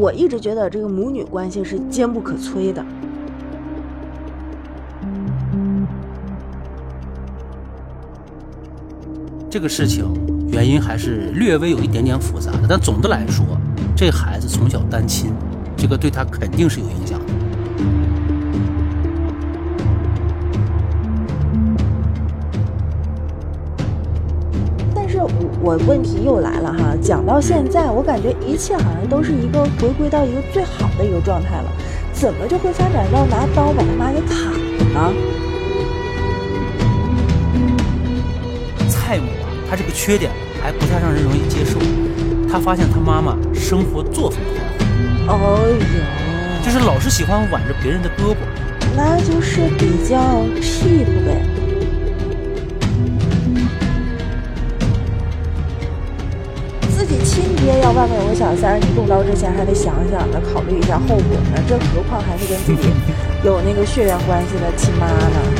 我一直觉得这个母女关系是坚不可摧的。这个事情原因还是略微有一点点复杂的，但总的来说，这孩子从小单亲，这个对他肯定是有影响的。我问题又来了哈，讲到现在，我感觉一切好像都是一个回归到一个最好的一个状态了，怎么就会发展到拿刀把他妈给砍了？蔡母啊，她这个缺点还不太让人容易接受，她发现她妈妈生活作风不太好，哦呦，就是老是喜欢挽着别人的胳膊，那就是比较屁股呗。亲爹要外面有个小三，你动刀之前还得想想的，考虑一下后果呢。这何况还是跟自己有那个血缘关系的亲妈呢。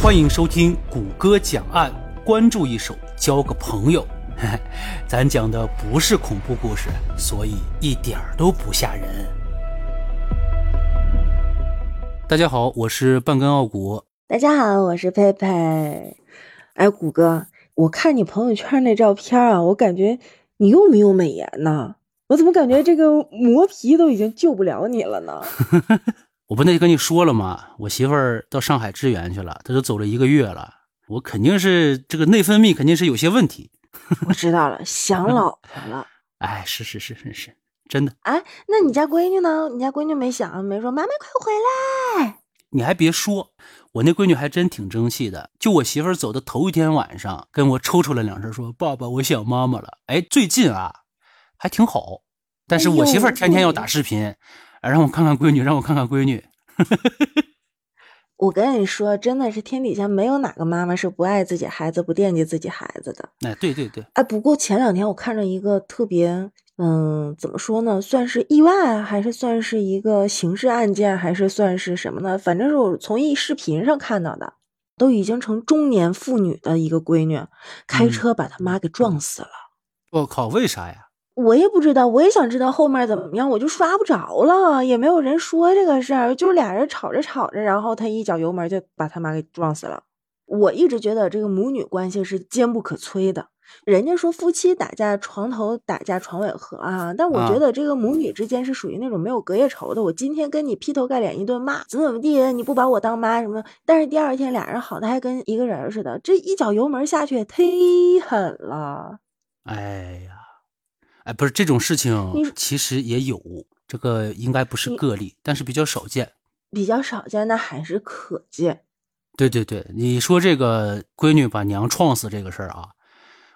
欢迎收听谷歌讲案。关注一手，交个朋友。咱讲的不是恐怖故事，所以一点都不吓人。大家好，我是半根傲骨。大家好，我是佩佩。哎，谷哥，我看你朋友圈那照片啊，我感觉你又没有美颜呢？我怎么感觉这个磨皮都已经救不了你了呢？我不那跟你说了吗？我媳妇儿到上海支援去了，她都走了1个月了。我肯定是这个内分泌肯定是有些问题。我知道了，想老婆了。哎，是，真的。哎，那你家闺女呢？你家闺女没说妈妈快回来。你还别说，我那闺女还真挺争气的。就我媳妇儿走的头一天晚上，跟我抽抽了2声，说爸爸，我想妈妈了。哎，最近啊，还挺好。但是我媳妇儿天天要打视频，哎，让我看看闺女。我跟你说，真的是天底下没有哪个妈妈是不爱自己孩子、不惦记自己孩子的。哎，对。哎，不过前2天我看着一个特别，怎么说呢，算是意外还是算是一个刑事案件，还是算是什么呢？反正是我从一视频上看到的，都已经成中年妇女的一个闺女，开车把她妈给撞死了。我靠，为啥呀？我也不知道，我也想知道后面怎么样，我就刷不着了，也没有人说这个事儿，就是2人吵着，然后他一脚油门就把他妈给撞死了。我一直觉得这个母女关系是坚不可摧的，人家说夫妻打架床头打架床尾和啊，但我觉得这个母女之间是属于那种没有隔夜仇的。我今天跟你劈头盖脸一顿骂，怎么地，你不把我当妈什么，但是第2天2人好的还跟一个人似的，这一脚油门下去忒狠了。哎呀。哎，不是这种事情，其实也有，这个应该不是个例，但是比较少见，那还是可见。对，你说这个闺女把娘撞死这个事儿啊，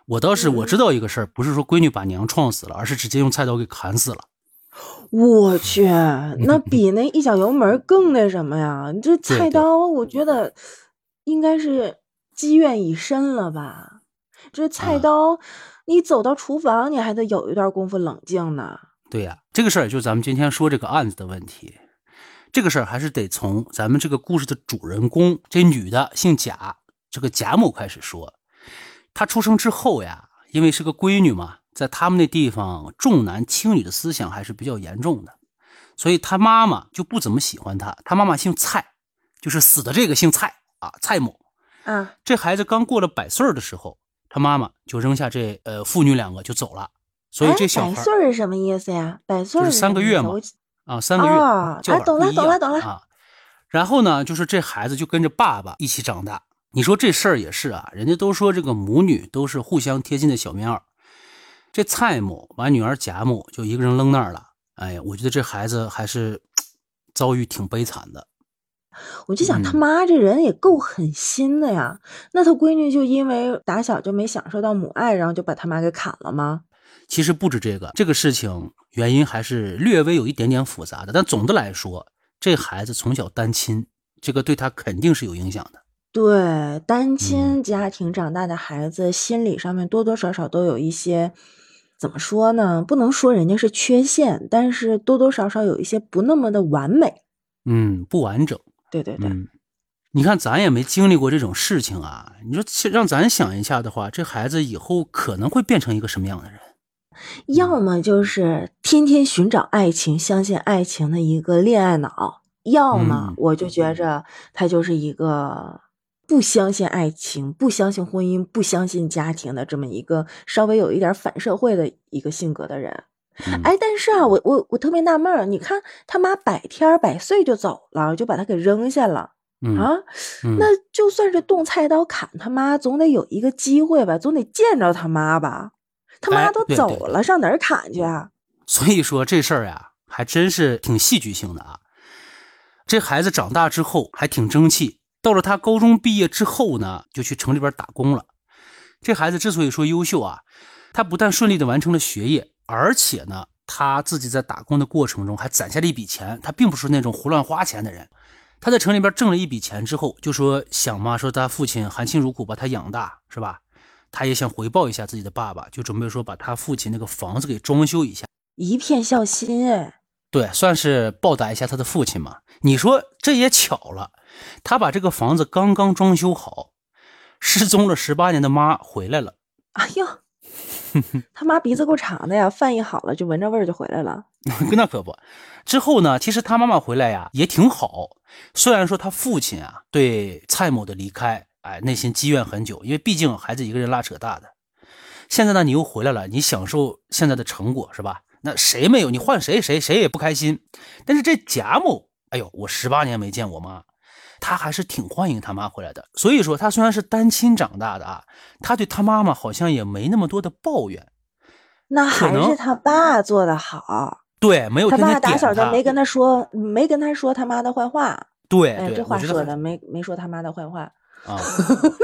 我知道一个事儿，不是说闺女把娘撞死了，而是直接用菜刀给砍死了。我去，那比那一脚油门更那什么呀？这菜刀，我觉得应该是积怨已深了吧。这菜刀，你走到厨房，你还得有一段功夫冷静呢。对呀，这个事儿就是咱们今天说这个案子的问题。这个事儿还是得从咱们这个故事的主人公，这女的姓贾，这个贾某开始说。她出生之后呀，因为是个闺女嘛，在他们那地方重男轻女的思想还是比较严重的，所以她妈妈就不怎么喜欢她。她妈妈姓蔡，就是死的这个姓蔡啊，蔡某。啊，这孩子刚过了100岁的时候。他妈妈就扔下这父女2个就走了，所以这小孩100岁是什么意思呀？100岁就是3个月嘛，啊，3个月。哦，啊，懂了啊。然后呢，就是这孩子就跟着爸爸一起长大。你说这事儿也是啊，人家都说这个母女都是互相贴近的小棉袄。这蔡某把女儿贾某就一个人扔那儿了。哎呀，我觉得这孩子还是遭遇挺悲惨的。我就想他妈这人也够狠心的呀，那他闺女就因为打小就没享受到母爱，然后就把他妈给砍了吗？其实不止这个事情原因还是略微有一点点复杂的，但总的来说，这孩子从小单亲，这个对他肯定是有影响的。对，单亲家庭长大的孩子，心理上面多多少少都有一些怎么说呢，不能说人家是缺陷，但是多多少少有一些不那么的完美。嗯，不完整。对对对。嗯，你看咱也没经历过这种事情啊，你说让咱想一下的话，这孩子以后可能会变成一个什么样的人？要么就是天天寻找爱情，相信爱情的一个恋爱脑，要么我就觉着他就是一个不相信爱情，不相信婚姻，不相信家庭的这么一个稍微有一点反社会的一个性格的人。哎，但是啊，我特别纳闷，你看他妈百天百岁就走了，就把他给扔下了。啊，那就算是动菜刀砍他妈，总得有一个机会吧，总得见着他妈吧。他妈都走了，哎，对对对，上哪儿砍去啊？所以说这事儿啊，还真是挺戏剧性的啊。这孩子长大之后还挺争气，到了他高中毕业之后呢，就去城里边打工了。这孩子之所以说优秀啊，他不但顺利的完成了学业，而且呢，他自己在打工的过程中还攒下了一笔钱。他并不是那种胡乱花钱的人。他在城里边挣了一笔钱之后，就说想嘛，说他父亲含辛茹苦把他养大，是吧？他也想回报一下自己的爸爸，就准备说把他父亲那个房子给装修一下，一片孝心哎。对，算是报答一下他的父亲嘛。你说这也巧了，他把这个房子刚刚装修好，失踪了18年的妈回来了。哎呀，他妈鼻子够长的呀，饭一好了就闻着味儿就回来了。那可不，之后呢，其实他妈妈回来呀也挺好，虽然说他父亲啊对蔡某的离开，哎，内心积怨很久，因为毕竟孩子一个人拉扯大的。现在呢，你又回来了，你享受现在的成果是吧？那谁没有？你换谁也不开心。但是这贾某，哎呦，我18年没见我妈，他还是挺欢迎他妈回来的。所以说，他虽然是单亲长大的啊，他对他妈妈好像也没那么多的抱怨。那还是他爸做得好。对，没有天天点他。他爸打小都没跟他说他妈的坏话。对，对，哎，这话说的没说他妈的坏话啊。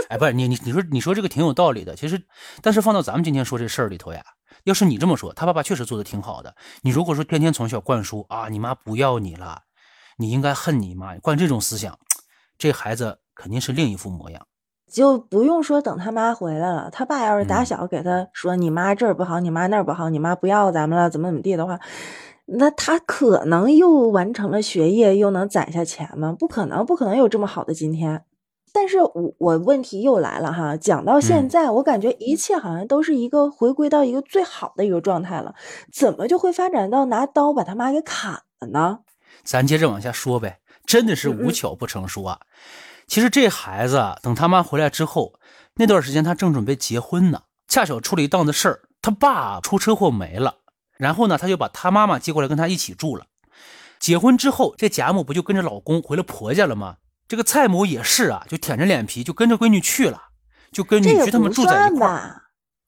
哎，不是你说这个挺有道理的。其实，但是放到咱们今天说这事儿里头呀，要是你这么说，他爸爸确实做的挺好的。你如果说天天从小灌输啊，你妈不要你了，你应该恨你妈，灌这种思想，这孩子肯定是另一副模样。就不用说等他妈回来了，他爸要是打小给他说，你妈这儿不好，你妈那儿不好，你妈不要咱们了，怎么地的话，那他可能又完成了学业，又能攒下钱吗？不可能有这么好的今天。但是我问题又来了哈，讲到现在，我感觉一切好像都是一个回归到一个最好的一个状态了，怎么就会发展到拿刀把他妈给砍了呢？咱接着往下说呗，真的是无巧不成书啊。其实这孩子等他妈回来之后，那段时间他正准备结婚呢，恰巧出了一档子事儿，他爸出车祸没了，然后呢，他就把他妈妈接过来跟他一起住了。结婚之后，这贾母不就跟着老公回了婆家了吗？这个蔡某也是啊，就舔着脸皮就跟着闺女去了，就跟女婿他们住在一块儿。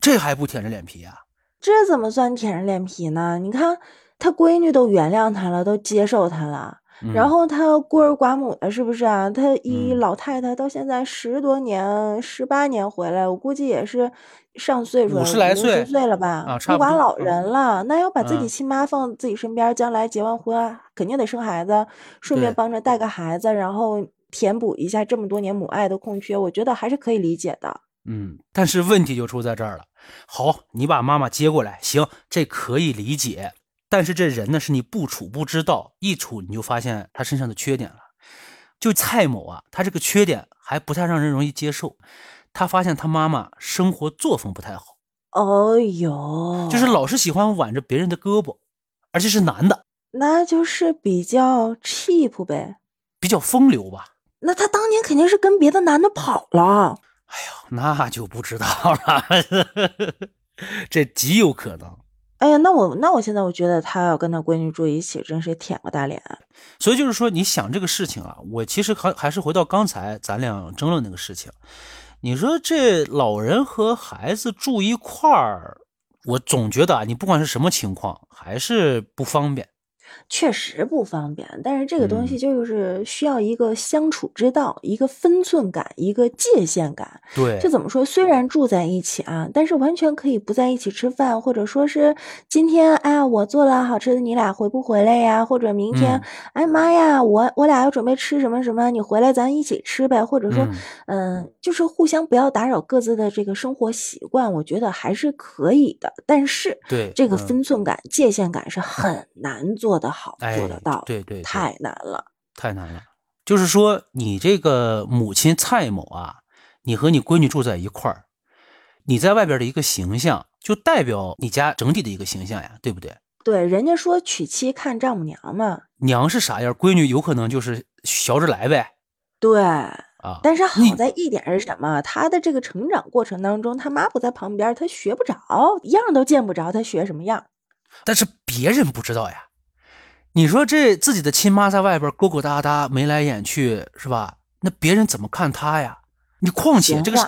这还不舔着脸皮啊？这怎么算舔着脸皮呢？你看他闺女都原谅他了，都接受他了，然后他孤儿寡母的是不是啊？他一老太太到现在10多年，18年回来，我估计也是上岁数了，50来岁了吧，啊，不管老人了，那要把自己亲妈放自己身边，将来结完婚啊，肯定得生孩子，顺便帮着带个孩子，然后填补一下这么多年母爱的空缺，我觉得还是可以理解的。嗯，但是问题就出在这儿了。好，你把妈妈接过来，行，这可以理解。但是这人呢，是你不处不知道，一处你就发现他身上的缺点了。就蔡某啊，他这个缺点还不太让人容易接受。他发现他妈妈生活作风不太好。哦哟，就是老是喜欢挽着别人的胳膊，而且是男的。那就是比较 cheap 呗，比较风流吧。那他当年肯定是跟别的男的跑了。哎呦，那就不知道了，这极有可能。哎呀，那我现在我觉得他要跟他闺女住一起，真是舔个大脸。所以就是说，你想这个事情啊，我其实还是回到刚才咱俩争论那个事情。你说这老人和孩子住一块儿，我总觉得啊，你不管是什么情况，还是不方便。确实不方便，但是这个东西就是需要一个相处之道，一个分寸感，一个界限感。对，就怎么说，虽然住在一起啊，但是完全可以不在一起吃饭，或者说是今天哎我做了好吃的，你俩回不回来呀？或者明天、哎妈呀，我俩要准备吃什么什么，你回来咱一起吃呗。或者说就是互相不要打扰各自的这个生活习惯，我觉得还是可以的。但是对这个分寸感、界限感是很难做的好、做得到，对，太难了，太难了。就是说，你这个母亲蔡某啊，你和你闺女住在一块儿，你在外边的一个形象，就代表你家整体的一个形象呀，对不对？对，人家说娶妻看丈母娘嘛，娘是啥样，闺女有可能就是学着来呗。对。啊，但是好在一点是什么？他的这个成长过程当中，他妈不在旁边，他学不着，一样都见不着，他学什么样？但是别人不知道呀。你说这自己的亲妈在外边勾勾搭搭、眉来眼去，是吧？那别人怎么看他呀？你况且这个是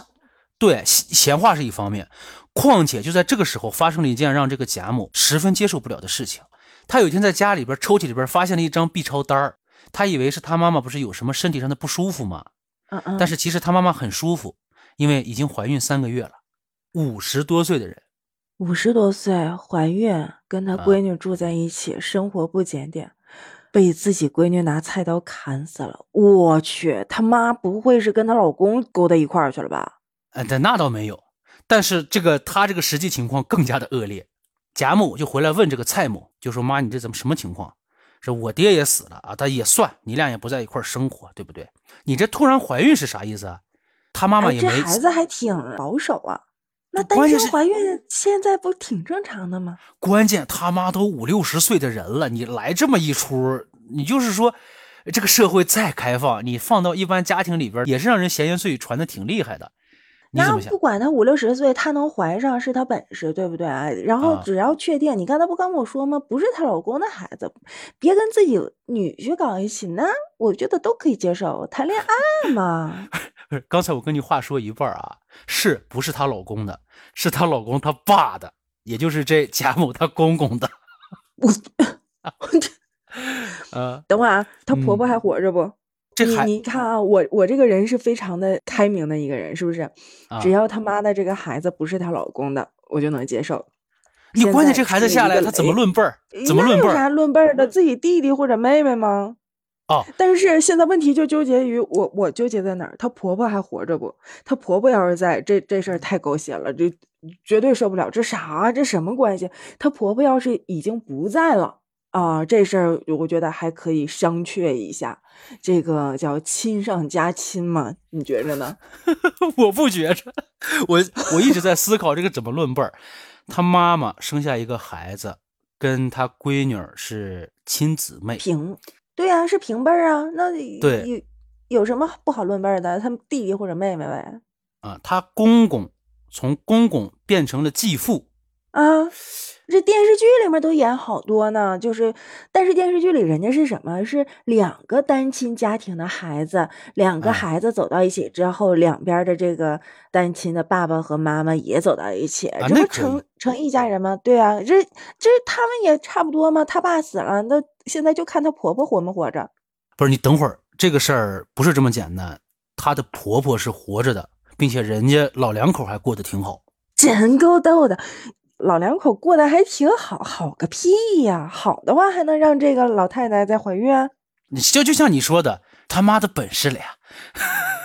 对闲话是一方面，况且就在这个时候发生了一件让这个贾某十分接受不了的事情。他有一天在家里边抽屉里边发现了一张 B 超单，他以为是他妈妈不是有什么身体上的不舒服吗？但是其实她妈妈很舒服，因为已经怀孕3个月了，50多岁的人，50多岁怀孕，跟她闺女住在一起，生活不检点，被自己闺女拿菜刀砍死了。我去，她妈不会是跟她老公勾到一块儿去了吧？那倒没有，但是这个她这个实际情况更加的恶劣。贾某就回来问这个蔡某，就说妈，你这怎么什么情况？这我爹也死了啊，他也算你俩也不在一块生活，对不对？你这突然怀孕是啥意思啊？他妈妈也没、这孩子还挺保守啊。那单身怀孕现在不挺正常的吗？关键他妈都50-60岁的人了，你来这么一出，你就是说这个社会再开放，你放到一般家庭里边也是让人闲言碎语传的挺厉害的。那不管他50-60岁，他能怀上是他本事，对不对啊？然后只要确定，你刚才不刚跟我说吗？不是她老公的孩子，别跟自己女婿搞一起呢，我觉得都可以接受，谈恋爱嘛。刚才我跟你话说一半啊，是不是她老公的？是她老公他爸的，也就是这贾某他公公的。等会儿啊，她婆婆还活着不？你看啊，我这个人是非常的开明的一个人，是不是？只要他妈的这个孩子不是她老公的，我就能接受。你关键这孩子下来，他怎么论辈儿？怎么论辈儿？有啥论辈儿的？自己弟弟或者妹妹吗？哦。但是现在问题就纠结于我纠结在哪儿？她婆婆还活着不？她婆婆要是在，这事儿太狗血了，这绝对受不了。这啥？这什么关系？她婆婆要是已经不在了。这事儿我觉得还可以商榷一下，这个叫亲上加亲嘛，你觉着呢？我不觉着，我一直在思考这个怎么论辈儿。他妈妈生下一个孩子，跟他闺女是亲姊妹，对啊，是平辈儿啊。那对有什么不好论辈儿的？他们弟弟或者妹妹呗。他公公从公公变成了继父啊。这电视剧里面都演好多呢，就是，但是电视剧里人家是什么？是2个单亲家庭的孩子，2个孩子走到一起之后，两边的这个单亲的爸爸和妈妈也走到一起，这不成一家人吗？对啊，这他们也差不多吗？他爸死了，那现在就看他婆婆活没活着。不是，你等会儿，这个事儿不是这么简单，她的婆婆是活着的，并且人家老两口还过得挺好，真够逗的。老两口过得还挺好，好个屁呀！好的话还能让这个老太太再怀孕？你就像你说的，他妈的本事了呀！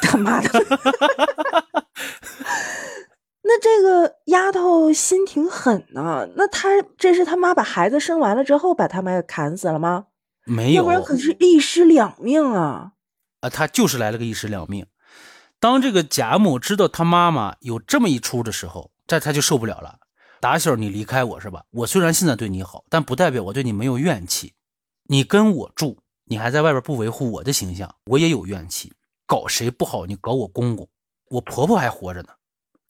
他妈的！那这个丫头心挺狠呐。那她这是他妈把孩子生完了之后把他们砍死了吗？没有，要不然可是一尸两命啊！她就是来了个一尸两命。当这个贾母知道他妈妈有这么一出的时候，这她就受不了了。打小你离开我是吧？我虽然现在对你好，但不代表我对你没有怨气。你跟我住，你还在外边不维护我的形象，我也有怨气。搞谁不好，你搞我公公，我婆婆还活着呢，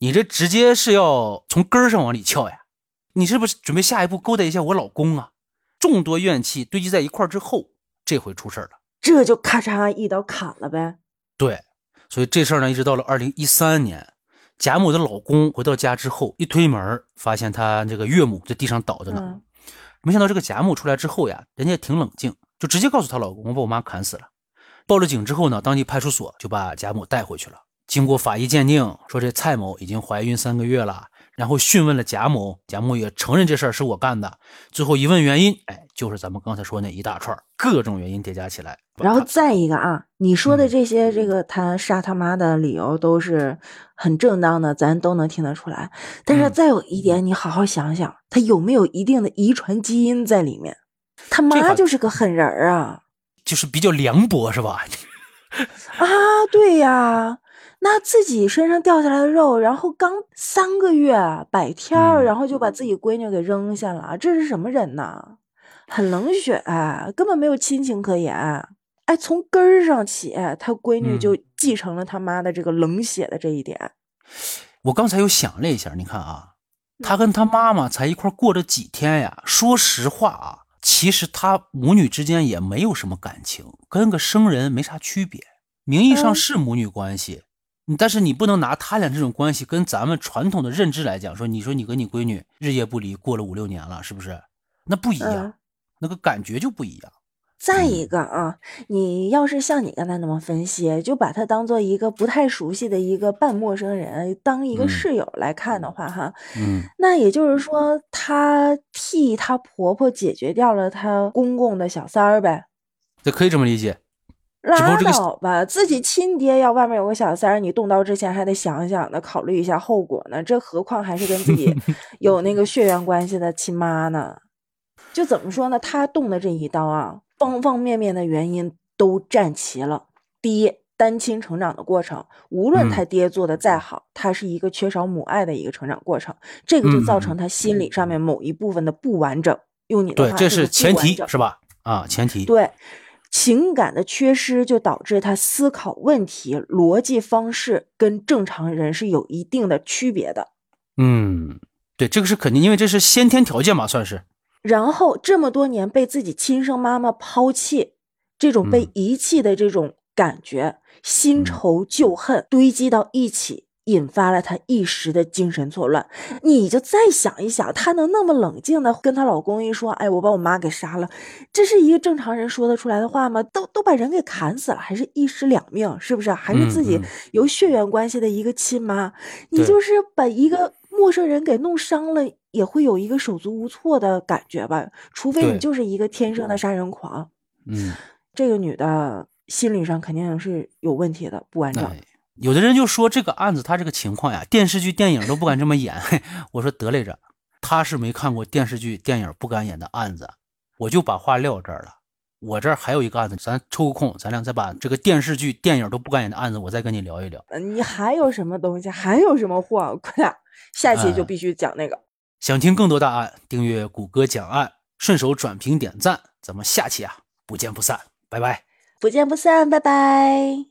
你这直接是要从根儿上往里撬呀！你是不是准备下一步勾搭一下我老公啊？众多怨气堆积在一块之后，这回出事了，这就咔嚓一刀砍了呗。对，所以这事儿呢，一直到了2013年。贾母的老公回到家之后，一推门发现他这个岳母在地上倒着呢，没想到这个贾母出来之后呀，人家挺冷静，就直接告诉她老公，我把我妈砍死了。报了警之后呢，当地派出所就把贾母带回去了。经过法医鉴定，说这蔡某已经怀孕3个月了，然后讯问了贾母，贾母也承认这事儿是我干的。最后一问原因，就是咱们刚才说那一大串各种原因叠加起来。然后再一个啊，你说的这些他杀他妈的理由都是很正当的，咱都能听得出来。但是再有一点，你好好想想，他有没有一定的遗传基因在里面？他妈就是个狠人啊，就是比较凉薄是吧？啊，对呀。那自己身上掉下来的肉，然后刚3个月百天、然后就把自己闺女给扔下了，这是什么人呢？很冷血、根本没有亲情可言。从根儿上起，他闺女就继承了他妈的这个冷血的这一点。我刚才又想了一下，你看啊，他跟他妈妈才一块过了几天呀，说实话啊，其实他母女之间也没有什么感情，跟个生人没啥区别，名义上是母女关系。但是你不能拿他俩这种关系跟咱们传统的认知来讲，说你说你跟你闺女日夜不离过了5、6年了，是不是？那不一样、那个感觉就不一样。再一个啊，你要是像你刚才那么分析，就把他当做一个不太熟悉的一个半陌生人，当一个室友来看的话哈，那也就是说他替他婆婆解决掉了他公公的小三儿呗，这可以这么理解。拉倒吧，自己亲爹要外面有个小三儿，你动刀之前还得想想的，考虑一下后果呢，这何况还是跟自己有那个血缘关系的亲妈呢。就怎么说呢，他动的这一刀啊，方方面面的原因都占齐了。第一，单亲成长的过程，无论他爹做的再好，他是一个缺少母爱的一个成长过程，这个就造成他心理上面某一部分的不完整，用你的话，对，这是前提是吧？啊，前提，对。情感的缺失就导致他思考问题逻辑方式跟正常人是有一定的区别的。对，这个是肯定，因为这是先天条件嘛，算是。然后这么多年被自己亲生妈妈抛弃，这种被遗弃的这种感觉，新仇旧恨堆积到一起，引发了她一时的精神错乱。你就再想一想，她能那么冷静的跟她老公一说，我把我妈给杀了，这是一个正常人说得出来的话吗？都把人给砍死了，还是1尸2命，是不是？还是自己有血缘关系的一个亲妈，你就是把一个陌生人给弄伤了，也会有一个手足无措的感觉吧，除非你就是一个天生的杀人狂。这个女的心理上肯定是有问题的，不完整。有的人就说这个案子他这个情况呀，电视剧电影都不敢这么演。我说得嘞着，他是没看过电视剧电影不敢演的案子，我就把话撂这儿了。我这儿还有一个案子，咱抽个空，咱俩再把这个电视剧电影都不敢演的案子我再跟你聊一聊。你还有什么东西，还有什么话，快点，下期就必须讲那个。想听更多大案，订阅谷歌讲案，顺手转评点赞，咱们下期啊不见不散，拜拜。不见不散，拜拜。